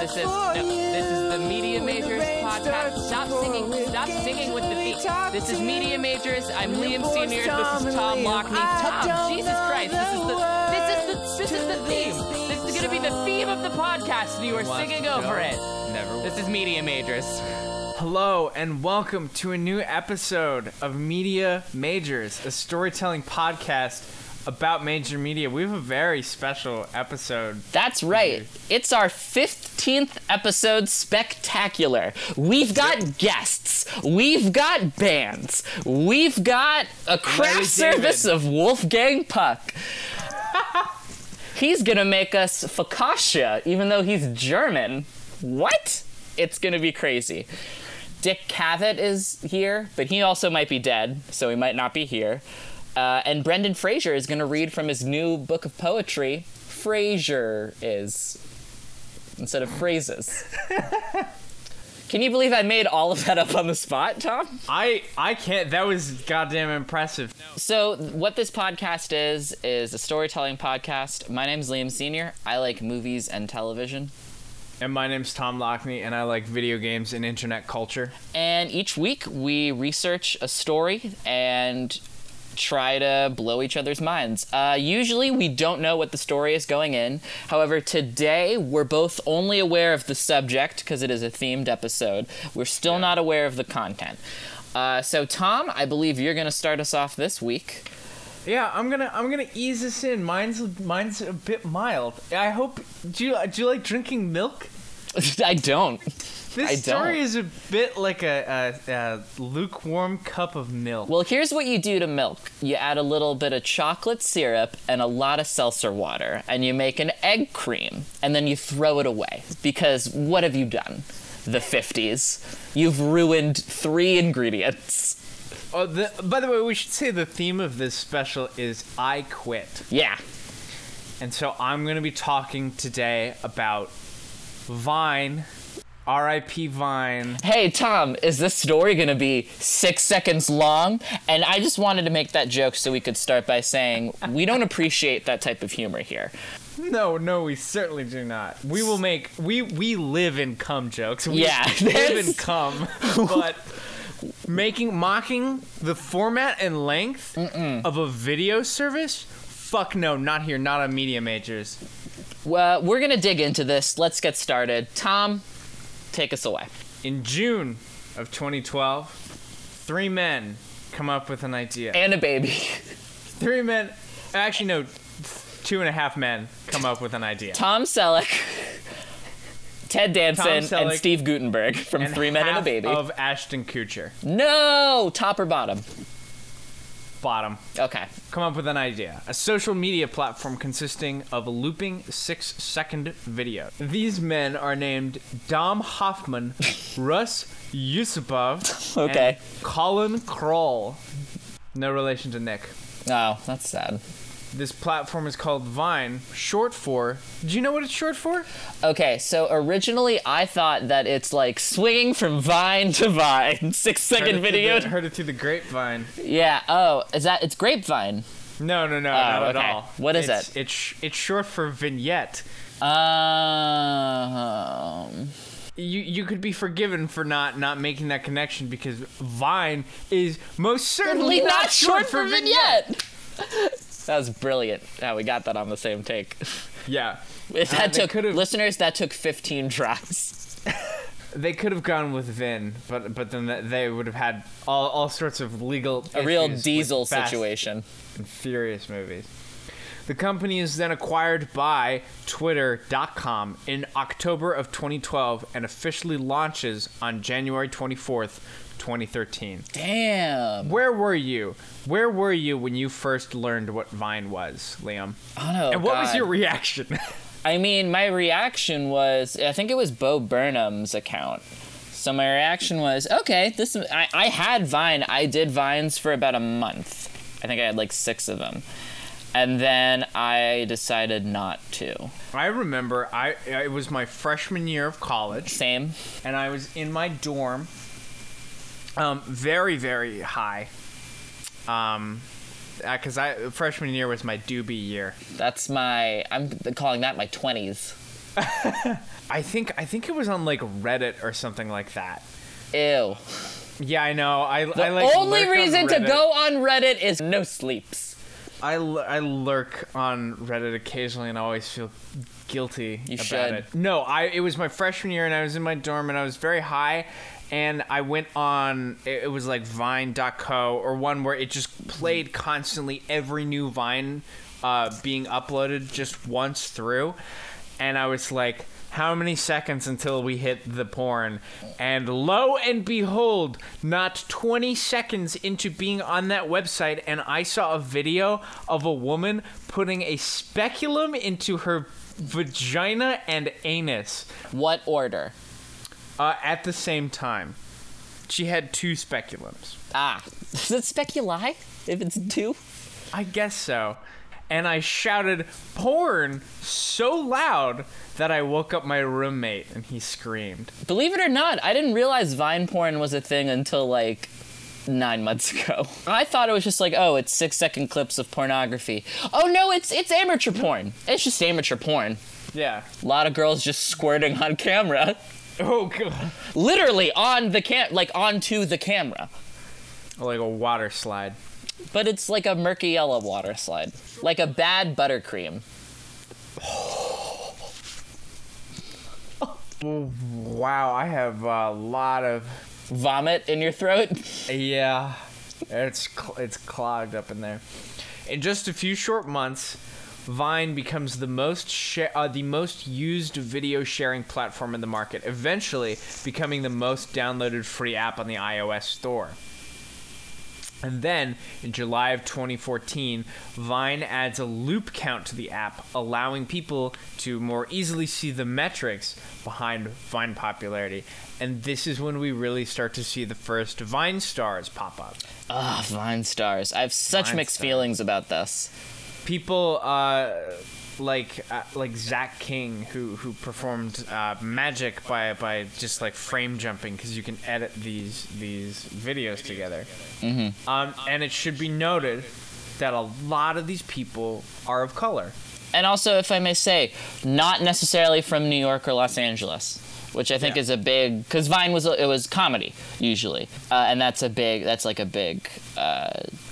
This is the Media Majors podcast. Stop singing with the feet. This is Media Majors. I'm Liam Senior. This is Tom Lockney. Tom, Jesus Christ! This is the theme. This is going to be the theme of the podcast, and you are singing over it. Never. This is Media Majors. Hello and welcome to a new episode of Media Majors, a storytelling podcast about major media. We have a very special episode. That's right. It's our 15th episode spectacular. We've got guests. We've got bands. We've got a craft service of Wolfgang Puck. He's going to make us focaccia, even though he's German. What? It's going to be crazy. Dick Cavett is here, but he also might be dead, so he might not be here. And Brendan Fraser is going to read from his new book of poetry, Fraser is, instead of phrases. Can you believe I made all of that up on the spot, Tom? I can't. That was goddamn impressive. So what this podcast is a storytelling podcast. My name's Liam Sr. I like movies and television. And my name's Tom Lockney, and I like video games and internet culture. And each week we research a story and try to blow each other's minds. Usually we don't know what the story is going in. However, today we're both only aware of the subject because it is a themed episode. We're still not aware of the content. So Tom, I believe you're going to start us off this week. Yeah, I'm gonna ease this in. Mine's a bit mild. I hope. Do you like drinking milk? I don't. This story is a bit like a lukewarm cup of milk. Well, here's what you do to milk. You add a little bit of chocolate syrup and a lot of seltzer water, and you make an egg cream, and then you throw it away. Because what have you done? The 50s. You've ruined 3 ingredients. Oh, by the way, we should say the theme of this special is I Quit. Yeah. And so I'm going to be talking today about Vine. R.I.P. Vine. Hey, Tom, is this story going to be 6 seconds long? And I just wanted to make that joke so we could start by saying we don't appreciate that type of humor here. No, we certainly do not. We will make... We live in cum jokes. We live in cum. But mocking the format and length of a video service? Fuck no, not here, not on Media Majors. Well, we're going to dig into this. Let's get started. Tom, take us away. In June of 2012, 3 men come up with an idea. And a baby. 3 men, actually no, 2.5 men come up with an idea. Tom Selleck, Ted Danson, and Steve Guttenberg from 3 Men and a Baby. Of Ashton Kutcher. No! Top or bottom? Bottom. Okay. Come up with an idea. A social media platform consisting of a looping 6-second video. These men are named Dom Hoffman, Russ Yusupov, and Colin Kroll. No relation to Nick. Oh, that's sad. This platform is called Vine, short for... Do you know what it's short for? Okay, so originally I thought that it's like swinging from vine to vine. 6-second video. Heard it through the grapevine. Yeah, oh, is that... It's grapevine. No, not at all. What is it? It's short for vignette. You could be forgiven for not making that connection because Vine is most certainly not short for vignette. That was brilliant. Yeah, we got that on the same take. Yeah. That took 15 tries. They could have gone with Vin, but then they would have had all sorts of legal issues. A real Diesel situation. And Furious movies. The company is then acquired by Twitter.com in October of 2012 and officially launches on January 24th, 2013. Damn. Where were you when you first learned what Vine was, Liam? Oh no. And what was your reaction? I mean, my reaction was, I think it was Bo Burnham's account. So my reaction was, okay, this I had Vine. I did Vines for about a month. I think I had like 6 of them. And then I decided not to. I remember it was my freshman year of college. Same. And I was in my dorm. Very, very high. Because freshman year was my doobie year. I'm calling that my 20s. I think it was on like Reddit or something like that. Ew. Yeah, I know. I like only reason to go on Reddit is no sleeps. I lurk on Reddit occasionally and I always feel guilty about it. No, it was my freshman year and I was in my dorm and I was very high and I went on, it was like Vine.co or one where it just played constantly every new Vine being uploaded just once through. And I was like, how many seconds until we hit the porn? And lo and behold, not 20 seconds into being on that website, and I saw a video of a woman putting a speculum into her vagina and anus. What order? At the same time. She had two speculums. Ah. Is it speculi if it's two? I guess so. And I shouted porn so loud that I woke up my roommate and he screamed. Believe it or not, I didn't realize Vine porn was a thing until like 9 months ago. I thought it was just like, oh, it's 6-second clips of pornography. Oh no, it's amateur porn. It's just amateur porn. Yeah. A lot of girls just squirting on camera. Oh god. Literally on the onto the camera. Like a water slide. But it's like a murky yellow water slide. Like a bad buttercream. Wow, I have a lot of... Vomit in your throat? Yeah. It's clogged up in there. In just a few short months, Vine becomes the most used video sharing platform in the market, eventually becoming the most downloaded free app on the iOS store. And then, in July of 2014, Vine adds a loop count to the app, allowing people to more easily see the metrics behind Vine popularity. And this is when we really start to see the first Vine stars pop up. Ah, Vine stars. I have such mixed feelings about this. People like Zach King, who performed magic by just like frame jumping, because you can edit these videos together. Mm-hmm. And it should be noted that a lot of these people are of color. And also, if I may say, not necessarily from New York or Los Angeles, which I think is a big, because Vine was comedy usually, and that's like a big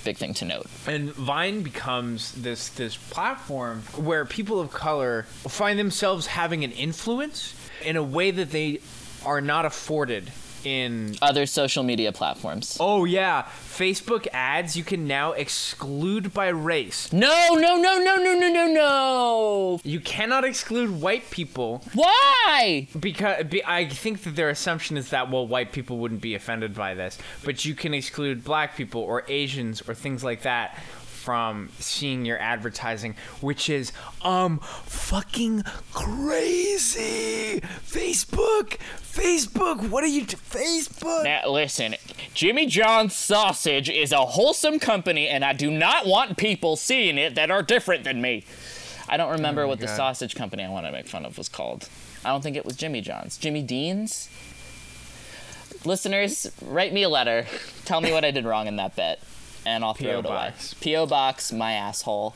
thing to note. And Vine becomes this platform where people of color find themselves having an influence in a way that they are not afforded in other social media platforms. Oh yeah, Facebook ads you can now exclude by race. No. You cannot exclude white people. Why? Because I think that their assumption is that, well, white people wouldn't be offended by this, but you can exclude black people or Asians or things like that from seeing your advertising, which is fucking crazy. Facebook, what are you Facebook? Now listen, Jimmy John's sausage is a wholesome company and I do not want people seeing it that are different than me. I don't remember what the sausage company I wanted to make fun of was called. I don't think it was Jimmy John's. Jimmy Dean's? Listeners, write me a letter. Tell me what I did wrong in that bet. And I'll throw it away. P.O. Box, my asshole.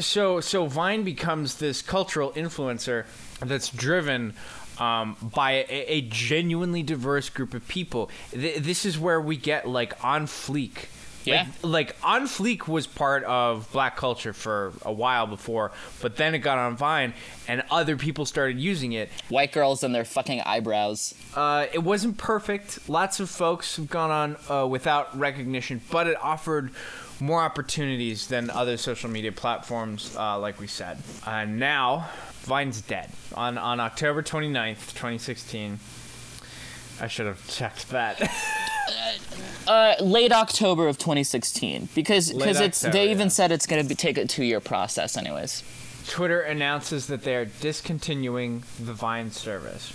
So Vine becomes this cultural influencer that's driven by a genuinely diverse group of people. This is where we get, like, On Fleek. Yeah. Like, On Fleek was part of black culture for a while before, but then it got on Vine, and other people started using it. White girls and their fucking eyebrows. It wasn't perfect. Lots of folks have gone on without recognition, but it offered more opportunities than other social media platforms, like we said. Now, Vine's dead. On October 29th, 2016... I should have checked that. Late October of 2016, because they even said it's going to take a 2-year process anyways. Twitter announces that they are discontinuing the Vine service.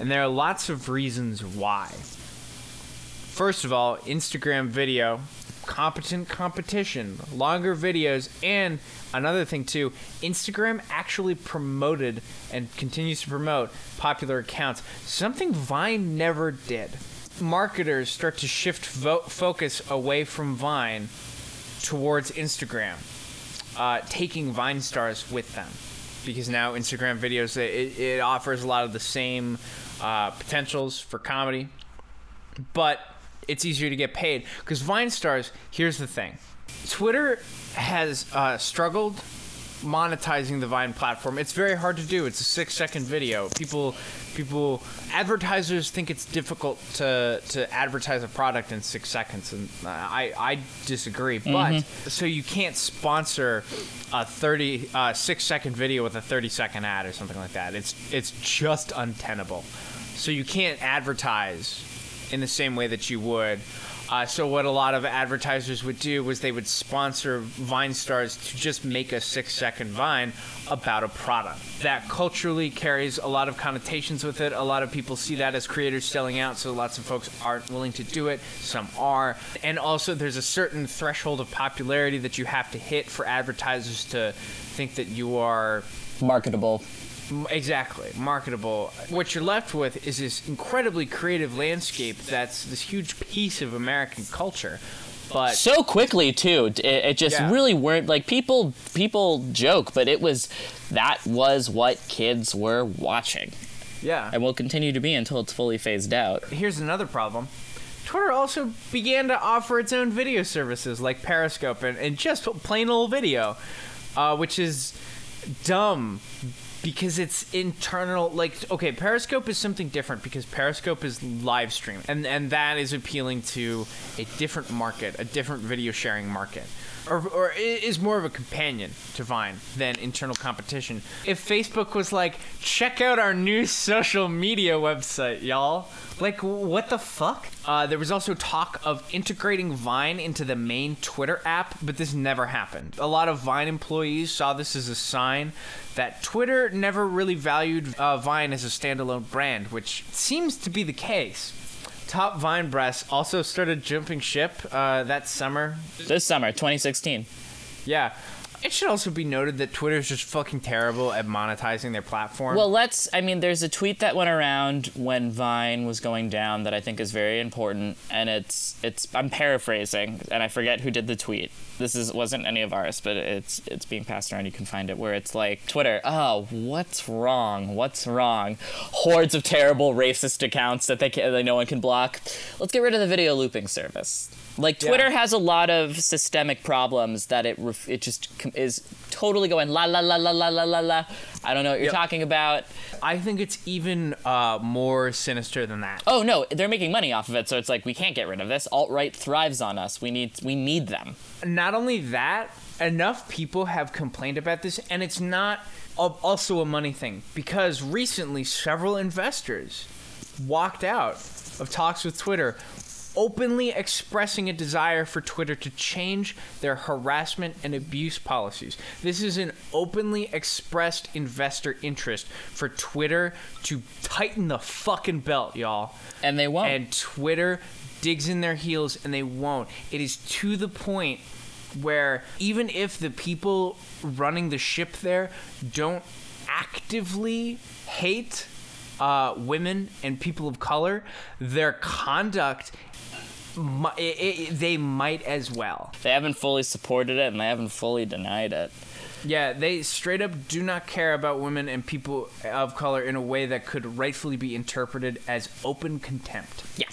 And there are lots of reasons why. First of all, Instagram video, competent competition, longer videos, and another thing too, Instagram actually promoted and continues to promote popular accounts, something Vine never did. Marketers start to shift focus away from Vine towards Instagram, taking Vine stars with them. because now Instagram videos, it offers a lot of the same potentials for comedy, but it's easier to get paid because Vine stars. Here's the thing. Twitter has struggled monetizing the Vine platform. It's very hard to do. It's a 6-second video. People advertisers think it's difficult to advertise a product in 6 seconds, and I disagree. Mm-hmm. But so you can't sponsor a 6-second video with a 30-second ad or something like that. It's just untenable. So you can't advertise in the same way that you would. So what a lot of advertisers would do was they would sponsor Vine stars to just make a 6-second Vine about a product. That culturally carries a lot of connotations with it. A lot of people see that as creators selling out, so lots of folks aren't willing to do it. Some are. And also there's a certain threshold of popularity that you have to hit for advertisers to think that you are... marketable. Exactly, marketable. What you're left with is this incredibly creative landscape that's this huge piece of American culture. But so quickly too, it just really weren't like people joke, but that was what kids were watching. Yeah, and will continue to be until it's fully phased out. Here's another problem. Twitter also began to offer its own video services like Periscope and just plain old video, which is dumb. Because it's internal, like, okay, Periscope is something different because Periscope is live stream, and that is appealing to a different market, a different video sharing market, or is more of a companion to Vine than internal competition. If Facebook was like, check out our new social media website, y'all, like, what the fuck? There was also talk of integrating Vine into the main Twitter app, but this never happened. A lot of Vine employees saw this as a sign that Twitter never really valued Vine as a standalone brand, which seems to be the case. Top Vine brass also started jumping ship that summer. This summer, 2016. Yeah. It should also be noted that Twitter's just fucking terrible at monetizing their platform. Well, there's a tweet that went around when Vine was going down that I think is very important, and I'm paraphrasing, and I forget who did the tweet. This wasn't any of ours, but it's being passed around. You can find it, where it's like, Twitter, oh, what's wrong? What's wrong? Hordes of terrible racist accounts that no one can block. Let's get rid of the video looping service. Like, Twitter has a lot of systemic problems that it just is totally going la la la la la la la la. I don't know what you're talking about. I think it's even more sinister than that. Oh no, they're making money off of it, so it's like, we can't get rid of this. Alt-right thrives on us. We need them. Not only that, enough people have complained about this, and it's not also a money thing, because recently several investors walked out of talks with Twitter, openly expressing a desire for Twitter to change their harassment and abuse policies. This is an openly expressed investor interest for Twitter to tighten the fucking belt, y'all. And they won't. And Twitter digs in their heels, and they won't. It is to the point where even if the people running the ship there don't actively hate women and people of color, their conduct, they might as well. They haven't fully supported it, and they haven't fully denied it. Yeah, they straight up do not care about women and people of color in a way that could rightfully be interpreted as open contempt. Yeah.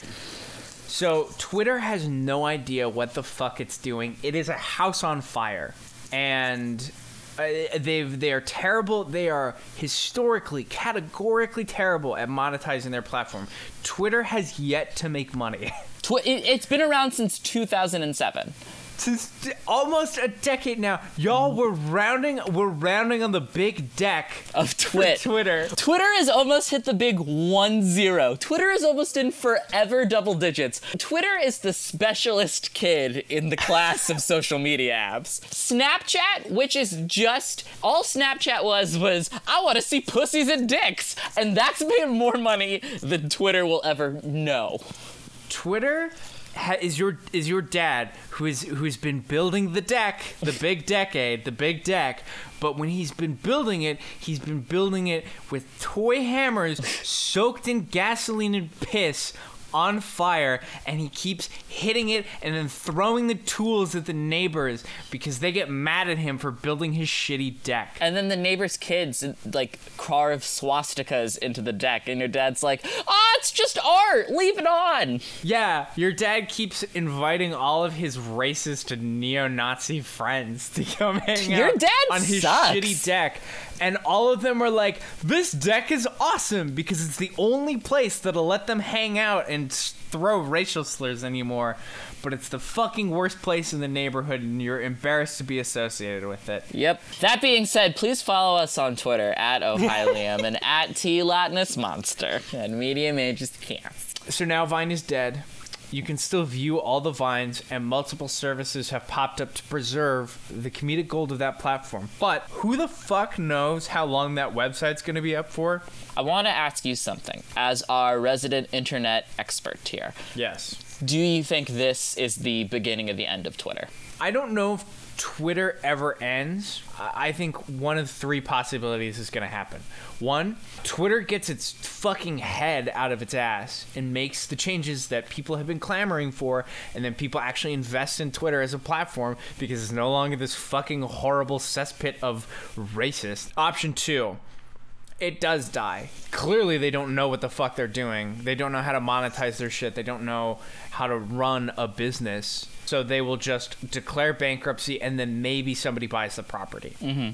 So Twitter has no idea what the fuck it's doing. It is a house on fire, and... They are terrible. They are historically, categorically terrible at monetizing their platform. Twitter has yet to make money. It's been around since 2007. Since almost a decade now. Y'all, we're rounding on the big deck of Twitter. Twitter has almost hit the big 1-0. Twitter is almost in forever double digits. Twitter is the specialist kid in the class of social media apps. Snapchat, which is just, all Snapchat was, I want to see pussies and dicks. And that's made more money than Twitter will ever know. Twitter is your dad who's been building the deck, the big deck, but when he's been building it with toy hammers soaked in gasoline and piss on fire, and he keeps hitting it and then throwing the tools at the neighbors because they get mad at him for building his shitty deck. And then the neighbors' kids, like, carve swastikas into the deck, and your dad's like, ah, it's just art! Leave it on! Yeah, your dad keeps inviting all of his racist and neo-Nazi friends to come hang out on his shitty deck. And all of them are like, this deck is awesome because it's the only place that'll let them hang out and throw racial slurs anymore. But it's the fucking worst place in the neighborhood, and you're embarrassed to be associated with it. Yep. That being said, please follow us on Twitter at Ohilium and at TLatinusMonster and Media Majors Cast. So now Vine is dead. You can still view all the Vines, and multiple services have popped up to preserve the comedic gold of that platform. But who the fuck knows how long that website's going to be up for? I want to ask you something, as our resident internet expert here. Yes. Do you think this is the beginning of the end of Twitter? I don't know if Twitter ever ends. I think one of three possibilities is going to happen. One, Twitter gets its fucking head out of its ass and makes the changes that people have been clamoring for, and then people actually invest in Twitter as a platform because it's no longer this fucking horrible cesspit of racist. Option two, it does die. Clearly, they don't know what the fuck they're doing. They don't know how to monetize their shit. They don't know how to run a business. So they will just declare bankruptcy, and then maybe somebody buys the property. Mm-hmm.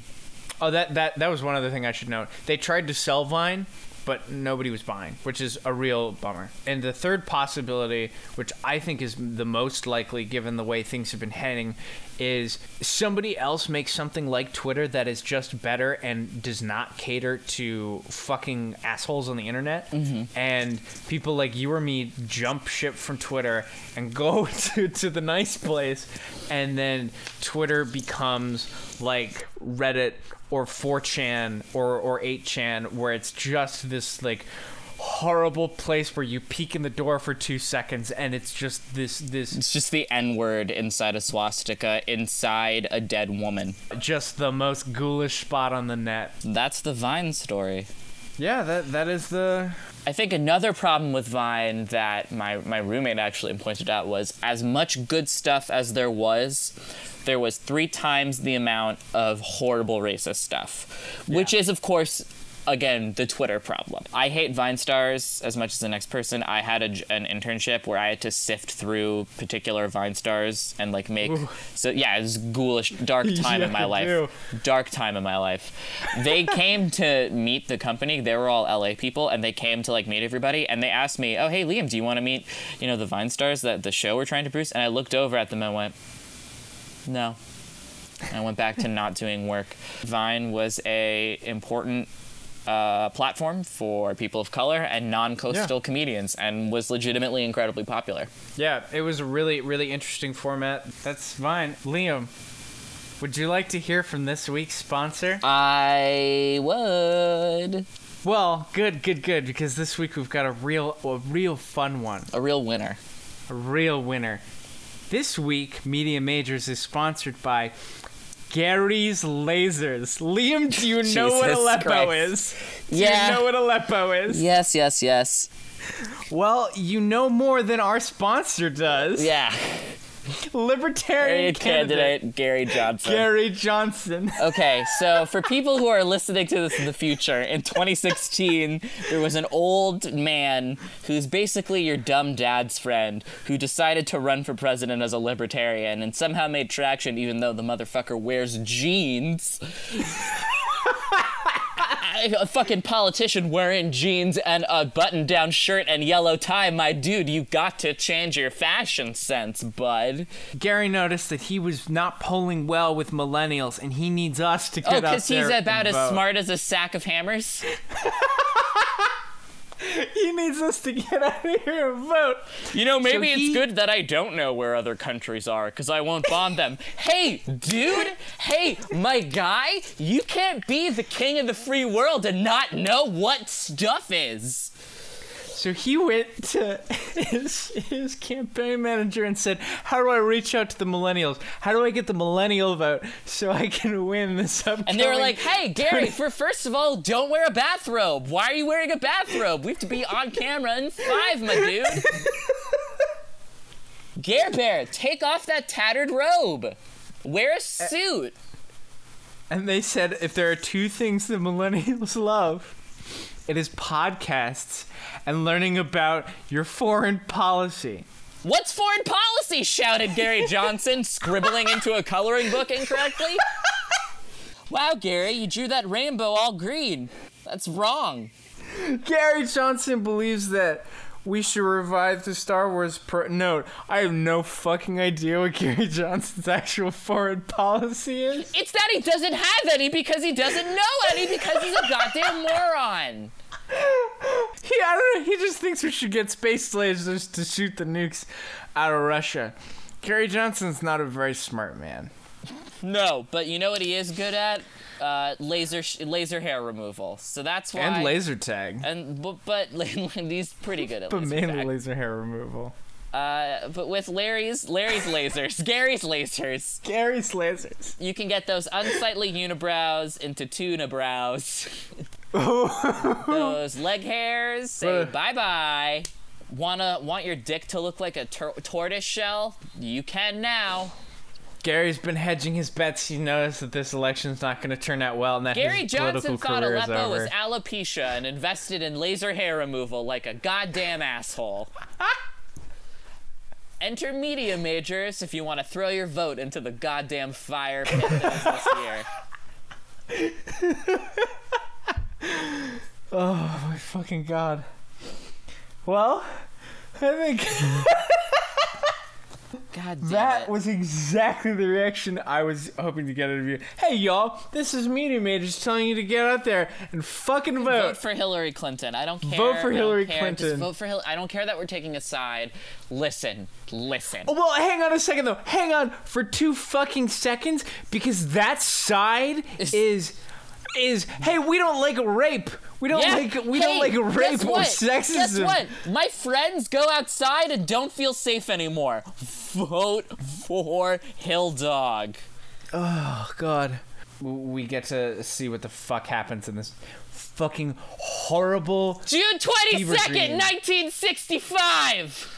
Oh, that was one other thing I should note. They tried to sell Vine, but nobody was buying, which is a real bummer. And the third possibility, which I think is the most likely given the way things have been heading, is somebody else makes something like Twitter that is just better and does not cater to fucking assholes on the internet. Mm-hmm. And people like you or me jump ship from Twitter and go to the nice place, and then Twitter becomes like Reddit or 4chan or 8chan, where it's just this like horrible place where you peek in the door for 2 seconds, and it's just this it's just the N-word inside a swastika inside a dead woman. Just the most ghoulish spot on the net. That's the Vine story. Yeah, that is the... I think another problem with Vine that my roommate actually pointed out was, as much good stuff as there was 3 times the amount of horrible racist stuff, which is, of course, again, the Twitter problem. I hate Vine stars as much as the next person. I had an internship where I had to sift through particular Vine stars and like make... Ooh. So yeah, it was ghoulish, dark time in my life. Ew. Dark time in my life. They came to meet the company. They were all LA people, and they came to like meet everybody, and they asked me, "Oh, hey Liam, do you want to meet, you know, the Vine stars that the show we're trying to produce?" And I looked over at them and went, no. I went back to not doing work. Vine was a important platform for people of color and non-coastal comedians, and was legitimately incredibly popular. Yeah, it was a really, really interesting format. That's Vine. Liam, would you like to hear from this week's sponsor? I would. Well, good, because this week we've got a real fun one. A real winner. This week, Media Majors is sponsored by Gary's Lasers. Liam, do you know what Aleppo is? Do you know what Aleppo is? Yes. Well, you know more than our sponsor does. Yeah. Libertarian candidate Gary Johnson. Okay, so for people who are listening to this in the future, in 2016 there was an old man who's basically your dumb dad's friend who decided to run for president as a libertarian, and somehow made traction even though the motherfucker wears jeans. A fucking politician wearing jeans and a button-down shirt and yellow tie. My dude, you got to change your fashion sense, bud. Gary noticed that he was not polling well with millennials, and he needs us to get out there. Oh, because he's about as smart as a sack of hammers? He needs us to get out of here and vote. You know, maybe it's good that I don't know where other countries are, because I won't bomb them. Hey, dude! Hey, my guy! You can't be the king of the free world and not know what stuff is. So he went to his campaign manager and said, how do I reach out to the millennials? How do I get the millennial vote so I can win this upcoming? And they were like, hey, Gary, first of all, don't wear a bathrobe. Why are you wearing a bathrobe? We have to be on camera in 5, my dude. Gare Bear, take off that tattered robe. Wear a suit. And they said if there are two things the millennials love, it is podcasts and learning about your foreign policy. What's foreign policy? Shouted Gary Johnson, scribbling into a coloring book incorrectly. Wow, Gary, you drew that rainbow all green. That's wrong. Gary Johnson believes that we should revive the Star Wars Note, I have no fucking idea what Gary Johnson's actual foreign policy is. It's that he doesn't have any because he doesn't know any because he's a goddamn moron. He just thinks we should get space lasers to shoot the nukes out of Russia. Gary Johnson's not a very smart man. No, but you know what he is good at? Laser hair removal. So that's why. And laser tag. And but he's pretty good at. But laser mainly tag. Laser hair removal. But with Larry's lasers, Gary's lasers. You can get those unsightly unibrows into tuna brows. Those leg hairs say bye bye. Want your dick to look like a tortoise shell? You can now. Gary's been hedging his bets. He knows that this election's not going to turn out well. And that Gary Johnson thought Aleppo was alopecia and invested in laser hair removal like a goddamn asshole. Enter Media Majors if you want to throw your vote into the goddamn fire pit that is this year. Oh, my fucking God. Well, I think... God damn that was exactly the reaction I was hoping to get out of you. Hey, y'all, this is Media Majors telling you to get out there and fucking vote. Vote for Hillary Clinton. I don't care. Vote for Hillary Clinton. Just vote for Hillary. I don't care that we're taking a side. Listen. Oh, well, hang on a second, though. Hang on for 2 fucking seconds, because that side is hey, we don't like rape. We don't like rape or sexism. Guess what? My friends go outside and don't feel safe anymore. Vote for Hill Dog. Oh God. We get to see what the fuck happens in this fucking horrible June 22nd, 1965.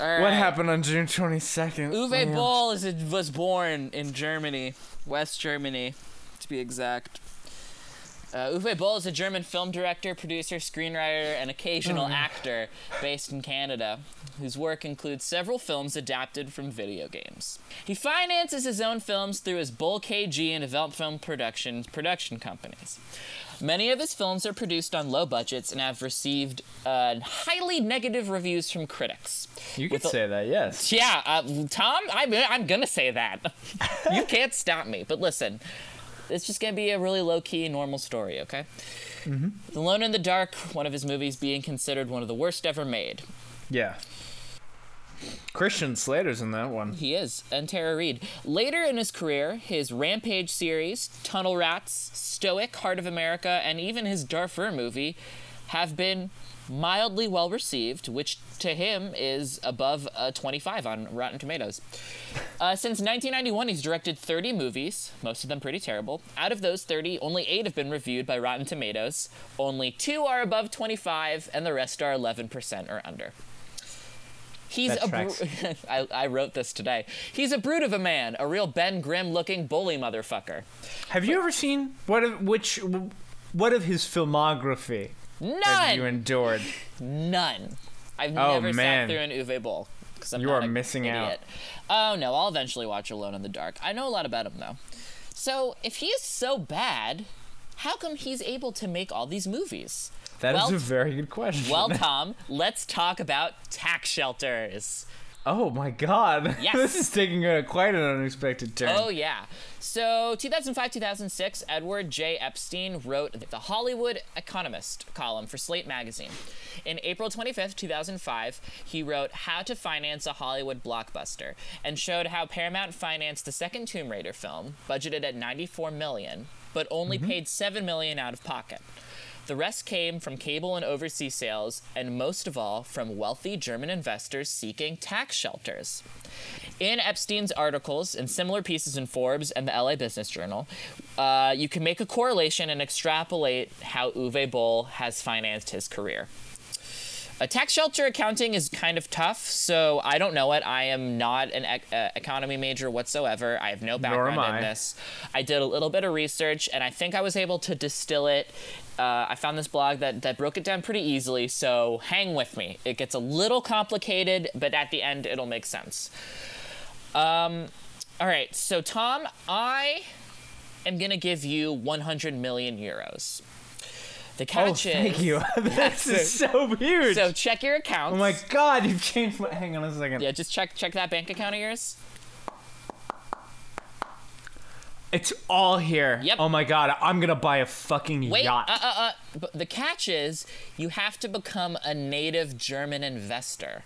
Right. What happened on June 22nd? Uwe Boll was born in Germany, West Germany, to be exact. Uwe Boll is a German film director, producer, screenwriter, and occasional actor based in Canada, whose work includes several films adapted from video games. He finances his own films through his Boll KG and Development Film production companies. Many of his films are produced on low budgets and have received highly negative reviews from critics. You could say that, yes. Yeah, Tom, I'm going to say that. You can't stop me, but listen... It's just going to be a really low-key, normal story, okay? Mm-hmm. Alone in the Dark, one of his movies being considered one of the worst ever made. Yeah. Christian Slater's in that one. He is, and Tara Reid. Later in his career, his Rampage series, Tunnel Rats, Stoic, Heart of America, and even his Darfur movie have been mildly well-received, which to him is above 25 on Rotten Tomatoes. Since 1991, he's directed 30 movies, most of them pretty terrible. Out of those 30, only 8 have been reviewed by Rotten Tomatoes. Only 2 are above 25, and the rest are 11% or under. I wrote this today. He's a brute of a man, a real Ben Grimm-looking bully motherfucker. You ever seen what of his filmography? None. Have you endured? None. I've never sat through an Uwe Boll. You are missing out. Oh no, I'll eventually watch Alone in the Dark. I know a lot about him though. So if he is so bad, how come he's able to make all these movies? That is a very good question. Well, Tom, let's talk about tax shelters. Oh my God. Yes. This is taking quite an unexpected turn. Oh yeah. So 2005-2006, Edward J. Epstein wrote the Hollywood Economist column for Slate magazine. In April 25th, 2005, he wrote How to Finance a Hollywood Blockbuster and showed how Paramount financed the second Tomb Raider film, budgeted at $94 million, but only paid $7 million out of pocket. The rest came from cable and overseas sales, and most of all from wealthy German investors seeking tax shelters. In Epstein's articles and similar pieces in Forbes and the LA Business Journal, you can make a correlation and extrapolate how Uwe Boll has financed his career. Tax shelter accounting is kind of tough, so I don't know it. I am not an economy major whatsoever. I have no background in this. I did a little bit of research, and I think I was able to distill it. I found this blog that broke it down pretty easily, so hang with me. It gets a little complicated, but at the end, it'll make sense. All right, so Tom, I am going to give you 100 million euros. The catch is... thank you. This is so weird. So check your accounts. Oh my God, you've changed my... Hang on a second. Yeah, just check that bank account of yours. It's all here. Yep. Oh my God, I'm going to buy a fucking yacht. But the catch is you have to become a native German investor.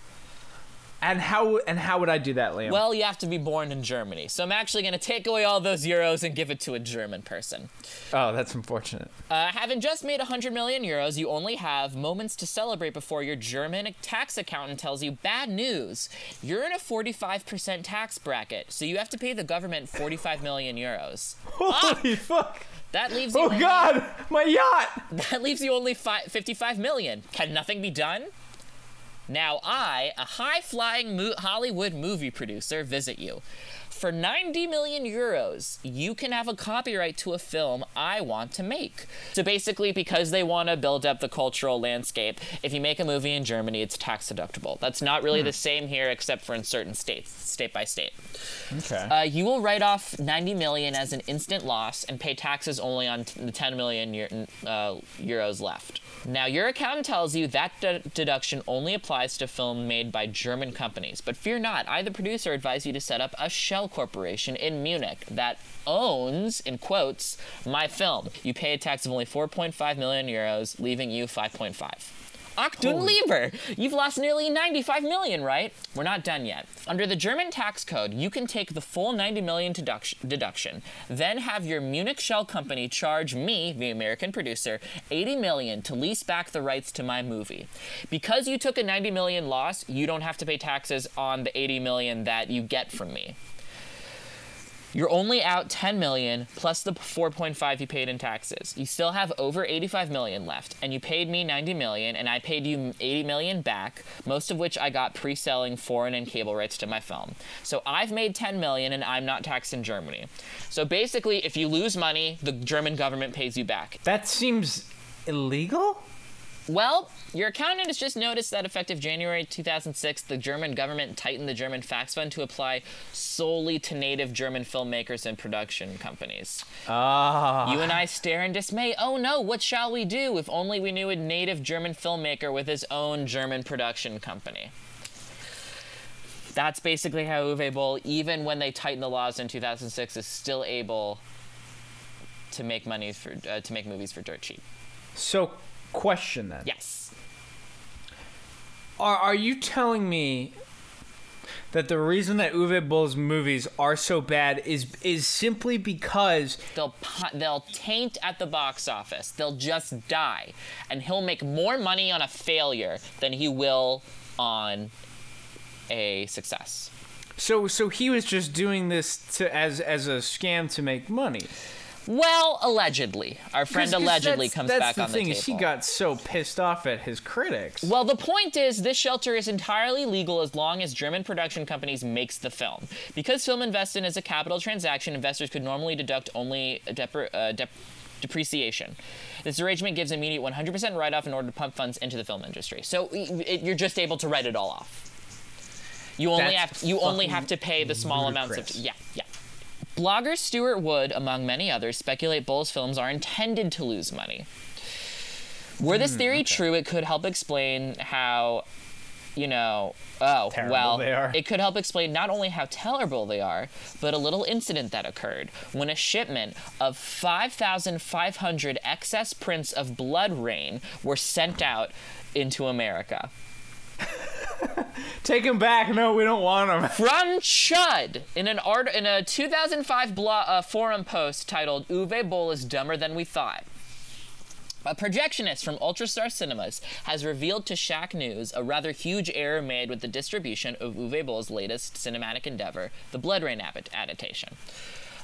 And how would I do that, Liam? Well, you have to be born in Germany. So I'm actually going to take away all those euros and give it to a German person. Oh, that's unfortunate. Having just made 100 million euros, you only have moments to celebrate before your German tax accountant tells you, bad news, you're in a 45% tax bracket, so you have to pay the government 45 million euros. Holy fuck! That leaves you... Oh, God! My yacht! That leaves you only 55 million. Can nothing be done? Now I, a high-flying Hollywood movie producer, visit you. For 90 million euros, you can have a copyright to a film I want to make. So basically, because they want to build up the cultural landscape, if you make a movie in Germany, it's tax deductible. That's not really the same here, except for in certain states, state by state. Okay. You will write off 90 million as an instant loss and pay taxes only on the 10 million euros left. Now, your accountant tells you that deduction only applies to film made by German companies. But fear not. I, the producer, advise you to set up a shell corporation in Munich that owns, in quotes, my film. You pay a tax of only 4.5 million euros, leaving you 5.5. Achtung lieber! You've lost nearly 95 million, right? We're not done yet. Under the German tax code, you can take the full 90 million deduction, then have your Munich shell company charge me, the American producer, 80 million to lease back the rights to my movie. Because you took a 90 million loss, you don't have to pay taxes on the 80 million that you get from me. You're only out 10 million plus the 4.5 you paid in taxes. You still have over 85 million left, and you paid me 90 million, and I paid you 80 million back, most of which I got pre-selling foreign and cable rights to my film. So I've made 10 million, and I'm not taxed in Germany. So basically, if you lose money, the German government pays you back. That seems illegal? Well, your accountant has just noticed that effective January 2006, the German government tightened the German tax fund to apply solely to native German filmmakers and production companies. Ah. You and I stare in dismay. Oh no, what shall we do? If only we knew a native German filmmaker with his own German production company. That's basically how Uwe Boll, even when they tightened the laws in 2006, is still able to make money to make movies for dirt cheap. So... question then. Yes. Are you telling me that the reason that Uwe Boll's movies are so bad is simply because they'll taint at the box office. They'll just die, and he'll make more money on a failure than he will on a success. So he was just doing this as a scam to make money. Well, allegedly. Our friend allegedly comes back on the table. That's the thing, is he got so pissed off at his critics. Well, the point is this shelter is entirely legal as long as German production companies makes the film. Because film investment is a capital transaction, investors could normally deduct only depreciation. This arrangement gives immediate 100% write-off in order to pump funds into the film industry. So you're just able to write it all off. You only have to pay the small amounts of... Yeah. Blogger Stuart Wood, among many others, speculate Boll's films are intended to lose money. Were this theory true, it could help explain how, they are. It could help explain not only how terrible they are, but a little incident that occurred when a shipment of 5,500 excess prints of Blood Rain were sent out into America. Take him back. No, we don't want him. From Chud, in a 2005 forum post titled "Uwe Boll is Dumber Than We Thought." A projectionist from Ultrastar Cinemas has revealed to Shack News a rather huge error made with the distribution of Uwe Boll's latest cinematic endeavor, the Blood Rain adaptation.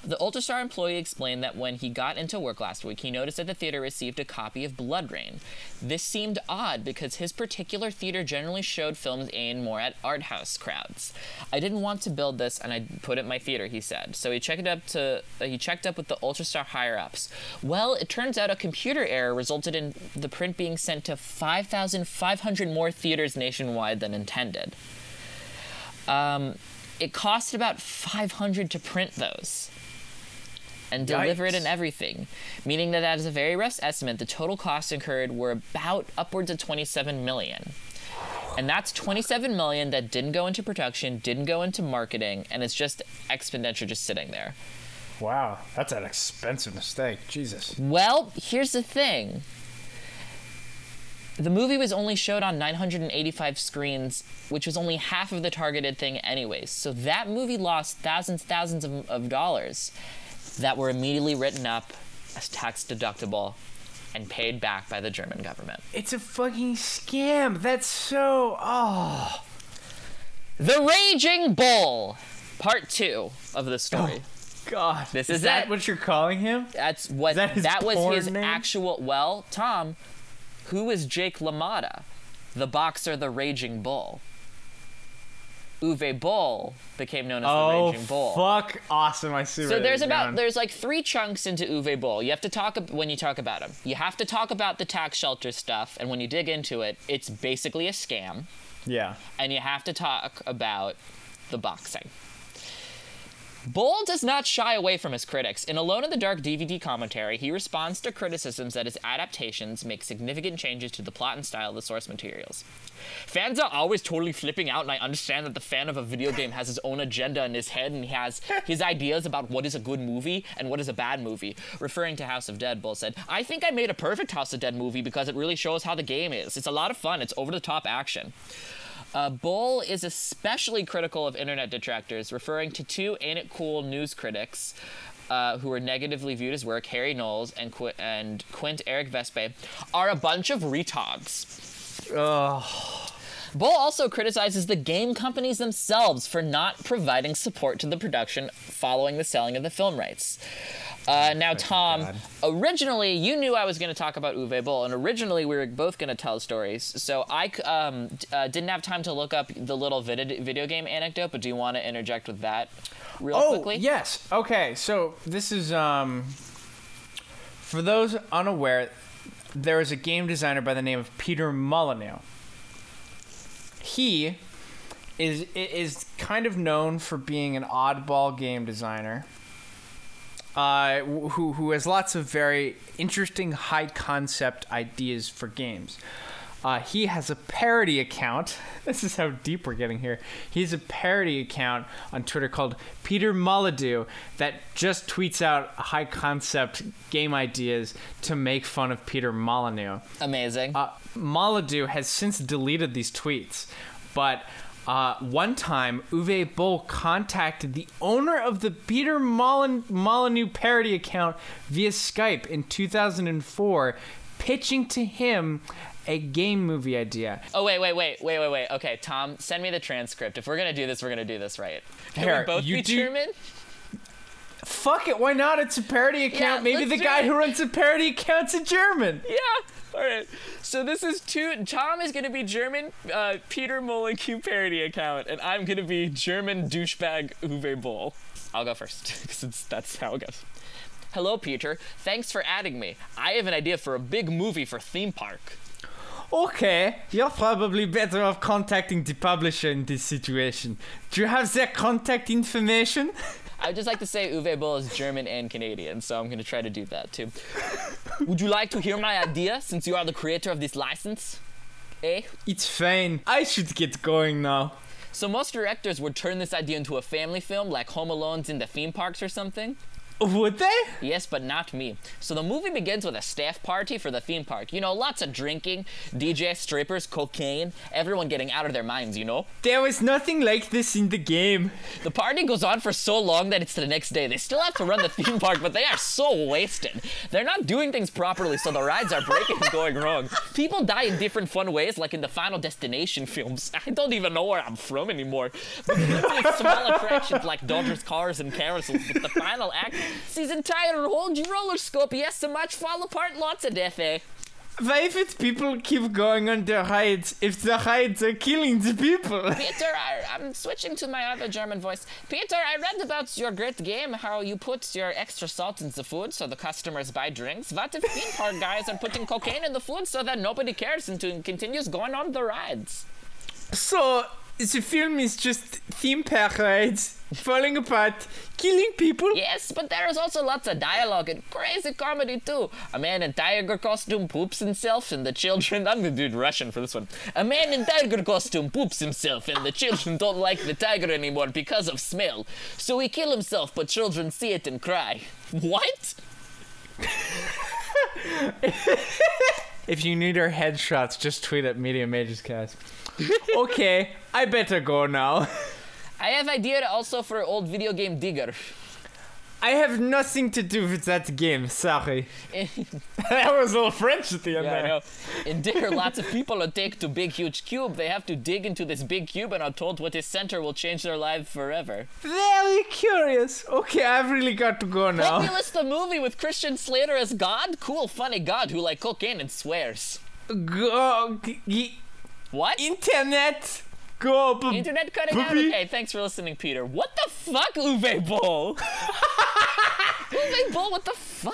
The Ultrastar employee explained that when he got into work last week, he noticed that the theater received a copy of Blood Rain. This seemed odd because his particular theater generally showed films aimed more at art house crowds. I didn't want to build this, and I put it in my theater, he said. So he checked up with the Ultrastar higher-ups. Well, it turns out a computer error resulted in the print being sent to 5,500 more theaters nationwide than intended. It cost about $500 to print those and deliver it and everything, meaning that is a very rough estimate. The total costs incurred were about upwards of $27 million. And that's $27 million that didn't go into production, didn't go into marketing, and it's just expenditure just sitting there. Wow, that's an expensive mistake. Jesus. Well, here's the thing. The movie was only showed on 985 screens, which was only half of the targeted thing anyways. So that movie lost thousands of dollars that were immediately written up as tax-deductible and paid back by the German government. It's a fucking scam. That's so... Oh. The Raging Bull, part 2 of the story. Oh, God. This is that what you're calling him? That's what... Is that his name? Actual... Well, Tom, who is Jake LaMotta, the boxer the Raging Bull? Uwe Boll became known as the Raging Bull. Oh, fuck. Awesome. I see. So there's like three chunks into Uwe Boll. You have to talk about him. You have to talk about the tax shelter stuff, and when you dig into it, it's basically a scam. Yeah. And you have to talk about the boxing. Boll does not shy away from his critics. In Alone in the Dark DVD commentary, he responds to criticisms that his adaptations make significant changes to the plot and style of the source materials. Fans are always totally flipping out, and I understand that the fan of a video game has his own agenda in his head, and he has his ideas about what is a good movie and what is a bad movie. Referring to House of Dead, Boll said, I think I made a perfect House of Dead movie because it really shows how the game is. It's a lot of fun. It's over-the-top action. Boll is especially critical of internet detractors, referring to two Ain't It Cool news critics who were negatively viewed his work. Harry Knowles and Quint Eric Vespe are a bunch of retards. Ugh. Boll also criticizes the game companies themselves for not providing support to the production following the selling of the film rights. Now, Tom, originally you knew I was going to talk about Uwe Boll, and originally we were both going to tell stories. So I didn't have time to look up the little video game anecdote, but do you want to interject with that real quickly? Oh, yes. Okay, so this is, for those unaware, there is a game designer by the name of Peter Molyneux. He is kind of known for being an oddball game designer. Who has lots of very interesting high concept ideas for games. He has a parody account. This is how deep we're getting here. He has a parody account on Twitter called Peter Molyneux that just tweets out high concept game ideas to make fun of Peter Molyneux. Amazing. Molyneux has since deleted these tweets, but one time, Uwe Boll contacted the owner of the Peter Molyneux parody account via Skype in 2004, pitching to him a game movie idea. Oh, wait. Okay, Tom, send me the transcript. If we're going to do this, we're going to do this right. Can we both be German? Fuck it, why not? It's a parody account. Yeah, maybe the guy who runs a parody account's a German. Yeah. All right, so this is Tom is going to be German Peter Molyneux parody account, and I'm going to be German douchebag Uwe Boll. I'll go first, because that's how it goes. Hello, Peter. Thanks for adding me. I have an idea for a big movie for theme park. Okay, you're probably better off contacting the publisher in this situation. Do you have their contact information? I'd just like to say Uwe Boll is German and Canadian, so I'm going to try to do that, too. Would you like to hear my idea, since you are the creator of this license? Eh? It's fine. I should get going now. So most directors would turn this idea into a family film, like Home Alone's in the theme parks or something. Would they? Yes, but not me. So the movie begins with a staff party for the theme park. You know, lots of drinking, DJ, strippers, cocaine, everyone getting out of their minds, you know? There was nothing like this in the game. The party goes on for so long that it's the next day. They still have to run the theme park, but they are so wasted. They're not doing things properly, so the rides are breaking and going wrong. People die in different fun ways, like in the Final Destination films. I don't even know where I'm from anymore. But there's small attractions like Dodgers cars and carousels, but the final act sees entire roller scope, yes, so much fall apart, lots of death, eh? Why would people keep going on their hides if the hides are killing the people? Peter, I'm switching to my other German voice. Peter, I read about your great game, how you put your extra salt in the food so the customers buy drinks. What if theme park guys are putting cocaine in the food so that nobody cares and continues going on the rides? So, the film is just theme park rides, falling apart, killing people. Yes, but there is also lots of dialogue and crazy comedy too. A man in tiger costume poops himself and the children... I'm going to do Russian for this one. A man in tiger costume poops himself and the children don't like the tiger anymore because of smell. So he kills himself, but children see it and cry. What? If you need our headshots, just tweet at Media Majors Cast. Okay, I better go now. I have idea also for old video game digger. I have nothing to do with that game, sorry. That was a little French at the end there. I know. In digger, lots of people will take to big, huge cube. They have to dig into this big cube and are told what is center will change their life forever. Very curious. Okay, I've really got to go now. Let me list the movie with Christian Slater as God. Cool, funny God who like cocaine and swears. What? Internet. Go, Internet cutting out? Okay, thanks for listening, Peter. What the fuck, Uwe Boll? Uwe Boll, what the fuck?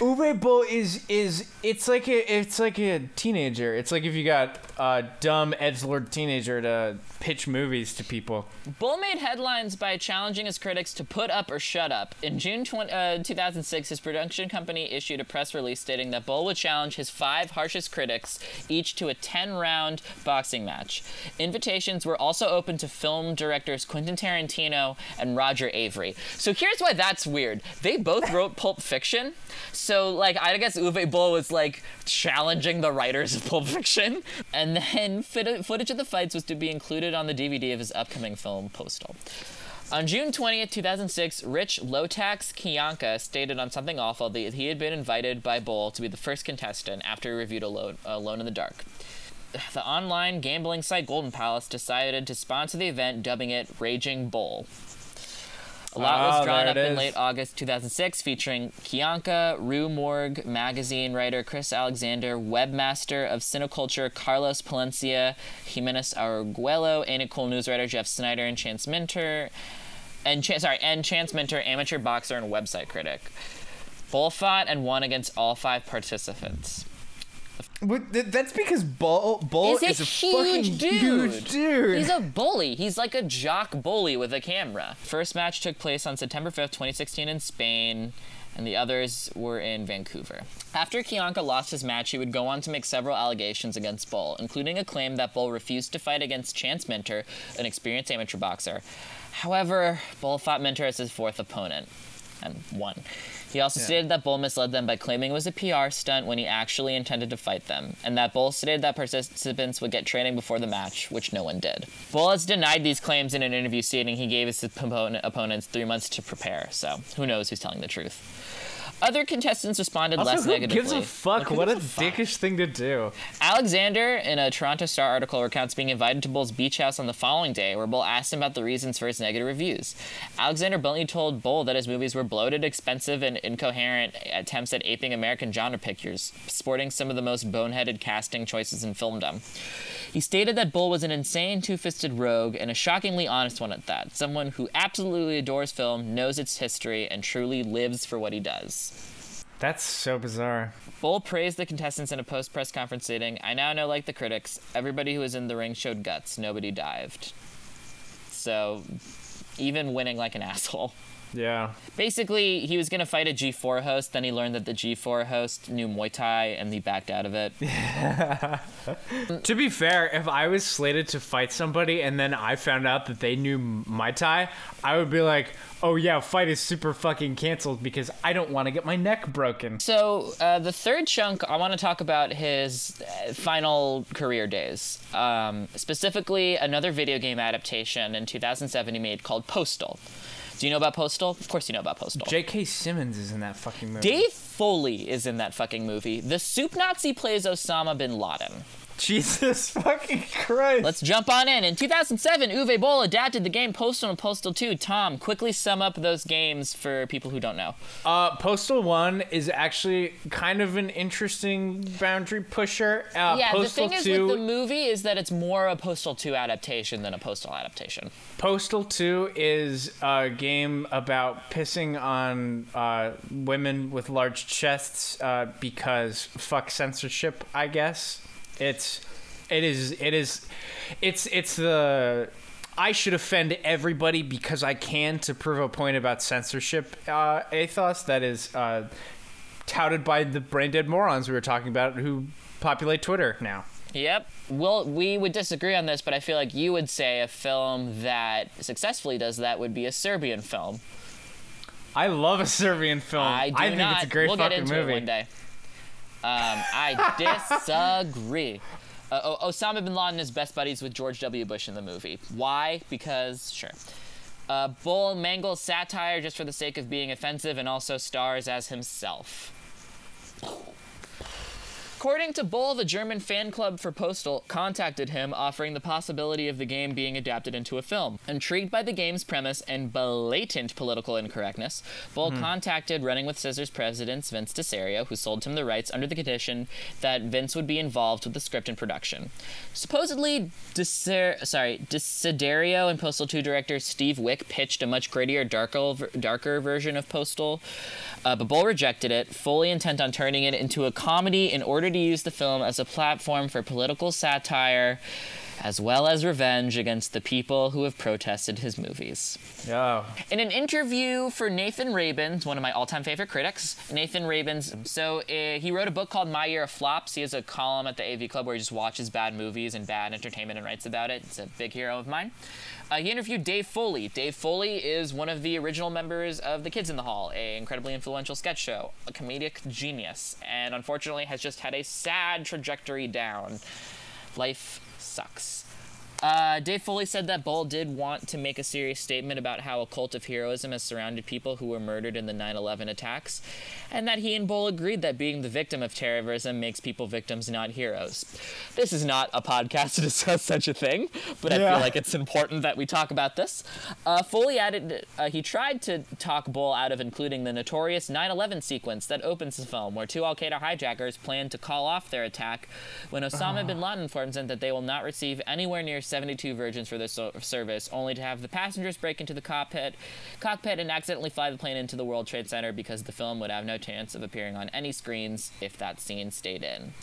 Uwe Boll is it's like a teenager. It's like if you got a dumb edgelord teenager to pitch movies to people. Boll made headlines by challenging his critics to put up or shut up. In June 2006, his production company issued a press release stating that Boll would challenge his 5 harshest critics, each to a 10-round boxing match. Invitations were also open to film directors Quentin Tarantino and Roger Avery. So here's why that's weird. They both wrote Pulp Fiction, so like I guess Uwe Boll was like challenging the writers of Pulp Fiction, and then footage of the fights was to be included on the DVD of his upcoming film Postal. On June 20th, 2006, Rich Lotax Kiyanka stated on Something Awful that he had been invited by Boll to be the first contestant after he reviewed Alone in the Dark. The online gambling site Golden Palace decided to sponsor the event, dubbing it Raging Boll. A lot was drawn up in late August 2006, featuring Kiyanka, Rue Morgue magazine writer Chris Alexander, webmaster of Cineculture Carlos Palencia, Jimenez Arguello, and Nicole news writer Jeff Snyder, and Chance Minter, amateur boxer and website critic. Boll fought and won against all 5 participants. That's because Boll is a huge fucking huge dude. He's a bully. He's like a jock bully with a camera. First match took place on September 5th, 2016 in Spain, and the others were in Vancouver. After Kiyanka lost his match, he would go on to make several allegations against Boll, including a claim that Boll refused to fight against Chance Minter, an experienced amateur boxer. However, Boll fought Minter as his 4th opponent and won. He also stated that Boll misled them by claiming it was a PR stunt when he actually intended to fight them, and that Boll stated that participants would get training before the match, which no one did. Boll has denied these claims in an interview, stating he gave his opponents 3 months to prepare, so who knows who's telling the truth. Other contestants responded also, less negatively. Also, who gives a fuck? What a dickish thing to do. Alexander, in a Toronto Star article, recounts being invited to Boll's beach house on the following day, where Boll asked him about the reasons for his negative reviews. Alexander bluntly told Boll that his movies were bloated, expensive, and incoherent attempts at aping American genre pictures, sporting some of the most boneheaded casting choices in filmdom. He stated that Boll was an insane, two-fisted rogue, and a shockingly honest one at that, someone who absolutely adores film, knows its history, and truly lives for what he does. That's so bizarre. Boll praised the contestants in a post-press conference, stating, "I now know, like the critics, everybody who was in the ring showed guts. Nobody dived." So, even winning like an asshole. Yeah. Basically, he was going to fight a G4 host, then he learned that the G4 host knew Muay Thai, and he backed out of it. To be fair, if I was slated to fight somebody and then I found out that they knew Muay Thai, I would be like, oh yeah, fight is super fucking canceled because I don't want to get my neck broken. So the third chunk, I want to talk about his final career days. Specifically, another video game adaptation in 2007 he made called Postal. Do you know about Postal? Of course you know about Postal. J.K. Simmons is in that fucking movie. Dave Foley is in that fucking movie. The Soup Nazi plays Osama bin Laden. Jesus fucking Christ. Let's jump on in. In 2007, Uwe Boll adapted the game Postal and Postal 2. Tom, quickly sum up those games for people who don't know. Postal 1 is actually kind of an interesting boundary pusher. Yeah, Postal the thing 2, is with the movie is that it's more a Postal 2 adaptation than a Postal adaptation. Postal 2 is a game about pissing on women with large chests because fuck censorship, I guess. It's the I should offend everybody because I can to prove a point about censorship ethos that is touted by the brain dead morons we were talking about who populate Twitter now. Yep. Well, we would disagree on this, but I feel like you would say a film that successfully does that would be a Serbian film. I love a Serbian film. I think it's a great fucking movie. We'll get into it one day. I disagree. Osama bin Laden is best buddies with George W. Bush in the movie. Why? Because, sure. Boll mangles satire just for the sake of being offensive and also stars as himself. According to Boll, the German fan club for Postal contacted him, offering the possibility of the game being adapted into a film. Intrigued by the game's premise and blatant political incorrectness, Boll contacted Running with Scissors president Vince Desario, who sold him the rights under the condition that Vince would be involved with the script and production. Supposedly, Desiderio and Postal 2 director Steve Wick pitched a much grittier, darker version of Postal, but Boll rejected it, fully intent on turning it into a comedy in order to use the film as a platform for political satire as well as revenge against the people who have protested his movies. Oh. In an interview for Nathan Rabin, one of my all-time favorite critics, he wrote a book called My Year of Flops. He has a column at the AV Club where he just watches bad movies and bad entertainment and writes about it. It's a big hero of mine. He interviewed Dave Foley. Dave Foley is one of the original members of The Kids in the Hall, an incredibly influential sketch show, a comedic genius, and unfortunately has just had a sad trajectory down. Life sucks. Dave Foley said that Boll did want to make a serious statement about how a cult of heroism has surrounded people who were murdered in the 9/11 attacks, and that he and Boll agreed that being the victim of terrorism makes people victims, not heroes. This is not a podcast to discuss such a thing, but I feel like it's important that we talk about this. Foley added he tried to talk Boll out of including the notorious 9/11 sequence that opens the film, where two al-Qaeda hijackers plan to call off their attack when Osama bin Laden informs them that they will not receive anywhere near 72 virgins for this service, only to have the passengers break into the cockpit and accidentally fly the plane into the World Trade Center because the film would have no chance of appearing on any screens if that scene stayed in.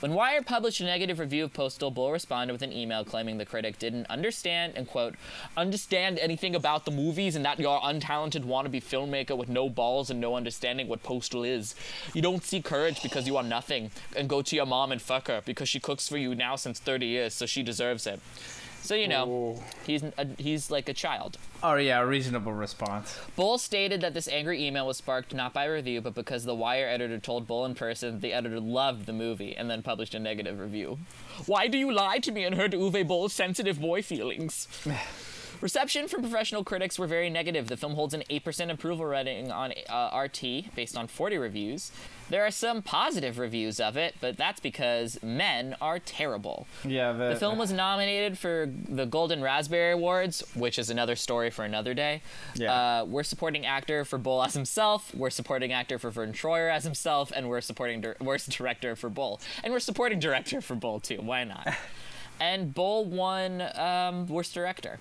When Wire published a negative review of Postal, Boll responded with an email claiming the critic didn't understand, and quote, understand anything about the movies and that you're untalented wannabe filmmaker with no balls and no understanding what Postal is. You don't see courage because you are nothing, and go to your mom and fuck her because she cooks for you now since 30 years, so she deserves it. So, you know, he's like a child. Oh, yeah, a reasonable response. Boll stated that this angry email was sparked not by review, but because the Wire editor told Boll in person that the editor loved the movie and then published a negative review. Why do you lie to me and hurt Uwe Boll's sensitive boy feelings? Reception from professional critics were very negative. The film holds an 8% approval rating on RT based on 40 reviews. There are some positive reviews of it, but that's because men are terrible. Yeah, the film was nominated for the Golden Raspberry Awards, which is another story for another day. Yeah. We're supporting actor for Boll as himself. We're supporting actor for Vern Troyer as himself, and we're supporting worst director for Boll, and we're supporting director for Boll too. Why not? And Boll won worst director.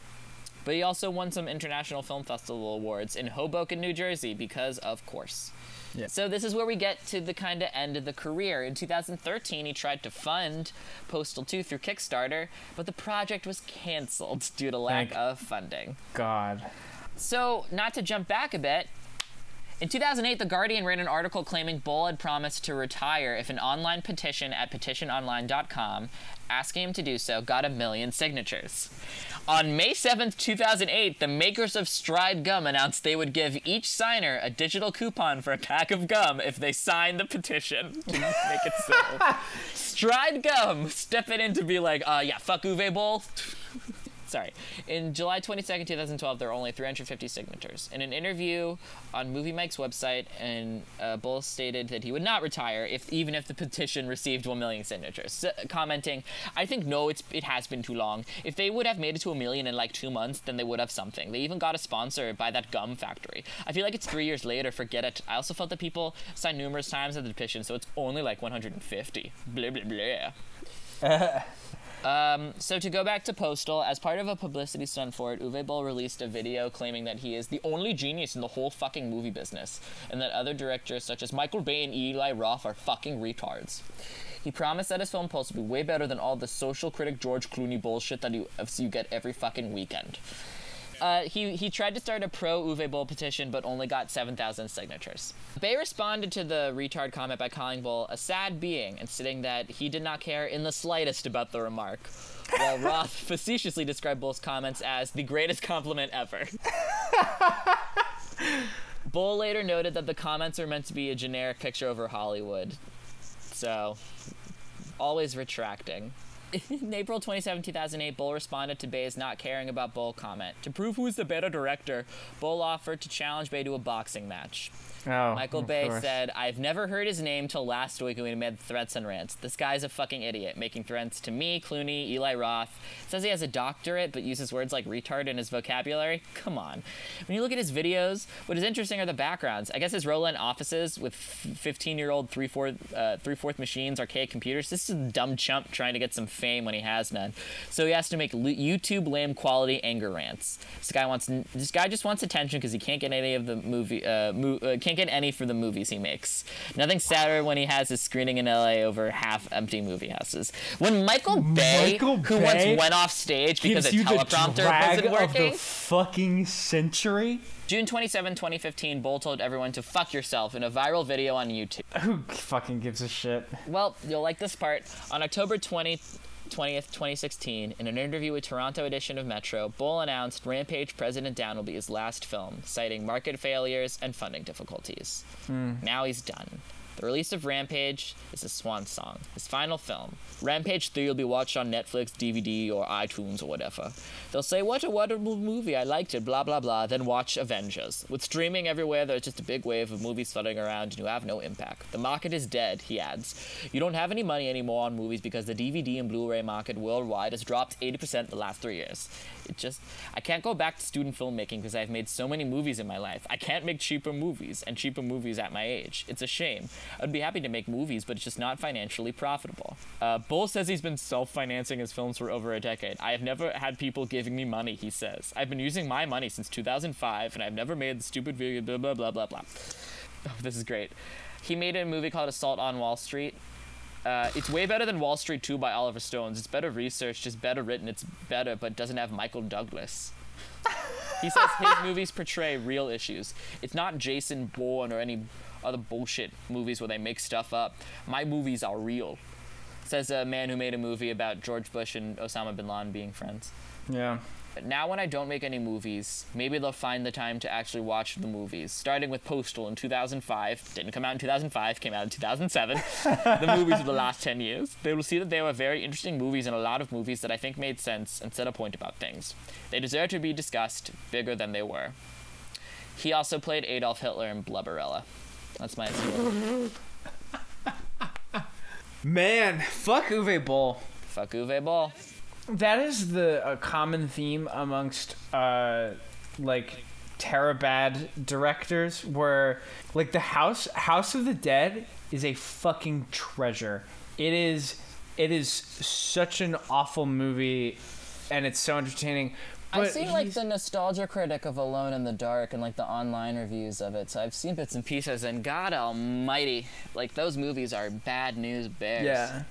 But he also won some international film festival awards in Hoboken, New Jersey, because of course. Yeah. So this is where we get to the kind of end of the career. In 2013, he tried to fund Postal 2 through Kickstarter, but the project was canceled due to lack of funding. God. So, not to jump back a bit, in 2008, The Guardian ran an article claiming Boll had promised to retire if an online petition at petitiononline.com asking him to do so got 1 million signatures. On May 7th, 2008, the makers of Stride Gum announced they would give each signer a digital coupon for a pack of gum if they signed the petition. Make it so. Stride Gum, step it in to be like, yeah, fuck Uwe Boll. Sorry. In July 22nd, 2012, there were only 350 signatures. In an interview on Movie Mike's website, and Boll stated that he would not retire even if the petition received 1 million signatures, commenting, "I think it has been too long. If they would have made it to 1 million in like 2 months, then they would have something. They even got a sponsor by that gum factory. I feel like it's 3 years later. Forget it. I also felt that people signed numerous times at the petition, so it's only like 150. Blah blah blah." So to go back to Postal, as part of a publicity stunt for it, Uwe Boll released a video claiming that he is the only genius in the whole fucking movie business, and that other directors such as Michael Bay and Eli Roth are fucking retards. He promised that his film Postal would be way better than all the social critic George Clooney bullshit that you get every fucking weekend. He tried to start a pro-Uwe Boll petition, but only got 7,000 signatures. Bay responded to the retard comment by calling Boll a sad being and stating that he did not care in the slightest about the remark, while Roth facetiously described Boll's comments as the greatest compliment ever. Boll later noted that the comments were meant to be a generic picture over Hollywood. So, always retracting. In April 27, 2008, Boll responded to Bay's not caring about Boll comment. To prove who's the better director, Boll offered to challenge Bay to a boxing match. Oh, Michael Bay said, "I've never heard his name till last week when he made threats and rants. This guy's a fucking idiot, making threats to me, Clooney, Eli Roth. Says he has a doctorate, but uses words like retard in his vocabulary. Come on." When you look at his videos, what is interesting are the backgrounds. I guess his Roland offices with 15-year-old three-fourth machines, archaic computers. This is a dumb chump trying to get some fame when he has none. So he has to make YouTube lame quality anger rants. This guy just wants attention because he can't get any of the movie. Get any for the movies he makes. Nothing sadder when he has his screening in LA over half-empty movie houses. When Michael Bay, who once went off stage because a teleprompter wasn't working, of the fucking century. June 27, 2015, Boll told everyone to fuck yourself in a viral video on YouTube. Who fucking gives a shit? Well, you'll like this part. On October 20th, 2016, in an interview with Toronto edition of Metro, Boll announced Rampage President Down will be his last film, citing market failures and funding difficulties. Now he's done. The release of Rampage is a swan song. His final film, Rampage 3, will be watched on Netflix, DVD, or iTunes, or whatever. They'll say, "What a wonderful movie, I liked it, blah, blah, blah," then watch Avengers. With streaming everywhere, there's just a big wave of movies flooding around, and you have no impact. The market is dead, he adds. You don't have any money anymore on movies because the DVD and Blu-ray market worldwide has dropped 80% the last 3 years. I can't go back to student filmmaking because I've made so many movies in my life. I can't make cheaper movies at my age. It's a shame. I'd be happy to make movies, but it's just not financially profitable. Boll says he's been self-financing his films for over a decade. I have never had people giving me money, he says. I've been using my money since 2005, and I've never made the stupid video, blah, blah, blah, blah, blah. Oh, this is great. He made a movie called Assault on Wall Street. It's way better than Wall Street 2 by Oliver Stone. It's better researched, it's better written, it's better, but doesn't have Michael Douglas. He says his movies portray real issues. It's not Jason Bourne or any other bullshit movies where they make stuff up. My movies are real, says a man who made a movie about George Bush and Osama bin Laden being friends. Yeah. But now when I don't make any movies, maybe they'll find the time to actually watch the movies. Starting with Postal in 2005, didn't come out in 2005, came out in 2007, the movies of the last 10 years. They will see that they were very interesting movies and a lot of movies that I think made sense and set a point about things. They deserve to be discussed bigger than they were. He also played Adolf Hitler in Blubberella. That's my story. Man, fuck Uwe Boll. Fuck Uwe Boll. That is the common theme amongst Terabad directors, where the House of the Dead is a fucking treasure. It is such an awful movie, and it's so entertaining. But I've seen the nostalgia critic of Alone in the Dark and the online reviews of it, so I've seen bits and pieces, and God almighty, those movies are bad news bears. Yeah.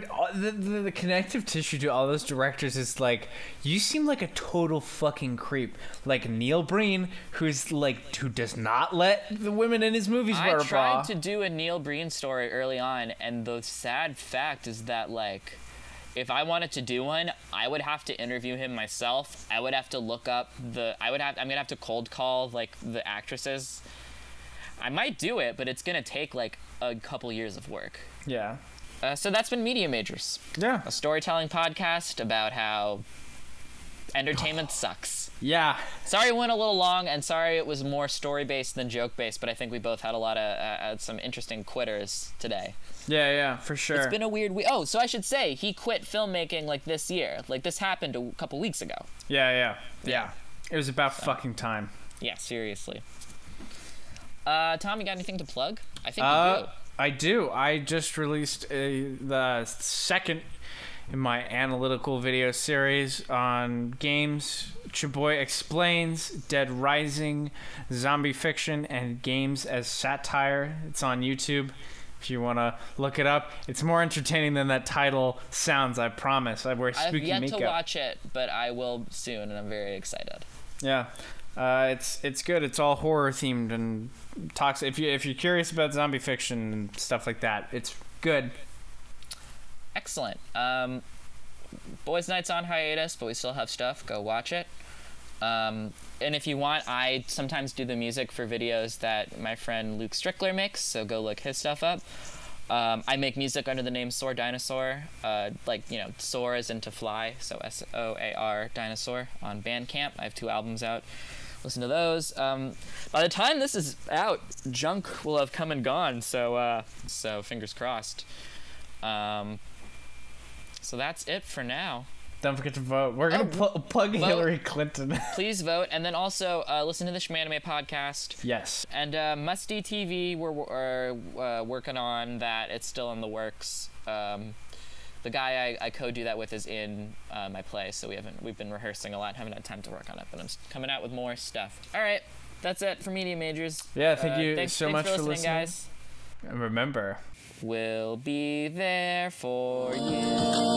But the connective tissue to all those directors is like, you seem like a total fucking creep. Like Neil Breen, who does not let the women in his movies wear a bra. I tried to do a Neil Breen story early on, and the sad fact is that, like, if I wanted to do one, I would have to interview him myself. I would have to look up I'm gonna have to cold call, like, the actresses. I might do it, but it's gonna take, like, a couple years of work. Yeah. So that's been Media Majors. Yeah. A storytelling podcast about how entertainment sucks. Yeah. Sorry it went a little long, and sorry it was more story-based than joke-based, but I think we both had a lot of some interesting quitters today. Yeah, for sure. It's been a weird week. Oh, so I should say, he quit filmmaking, like, this year. Like, this happened a couple weeks ago. Yeah. It was about fucking time. Yeah, seriously. Tom, you got anything to plug? I think you do. I do. I just released the second in my analytical video series on games. Chaboy Explains, Dead Rising, Zombie Fiction, and Games as Satire. It's on YouTube if you want to look it up. It's more entertaining than that title sounds, I promise. I wear spooky makeup. I've yet to watch it, but I will soon, and I'm very excited. Yeah. It's good. It's all horror themed and talks. If you're curious about zombie fiction and stuff like that, it's good. Excellent. Boys' Night's on hiatus, but we still have stuff. Go watch it. And if you want, I sometimes do the music for videos that my friend Luke Strickler makes. So go look his stuff up. I make music under the name Soar Dinosaur. Soar is into fly, so SOAR Dinosaur on Bandcamp. I have 2 albums out. Listen to those. By the time this is out, junk will have come and gone, so fingers crossed. So that's it for now. Don't forget to vote. We're going to plug vote. Hillary Clinton. Please vote. And then also listen to the Shmanime podcast. Yes. And Musty TV, we're working on that. It's still in the works. The guy I co-do that with is in my play, so we've been rehearsing a lot. Haven't had time to work on it, but I'm coming out with more stuff. All right. That's it for Media Majors. Yeah, thanks so much for listening, guys. And remember, we'll be there for you.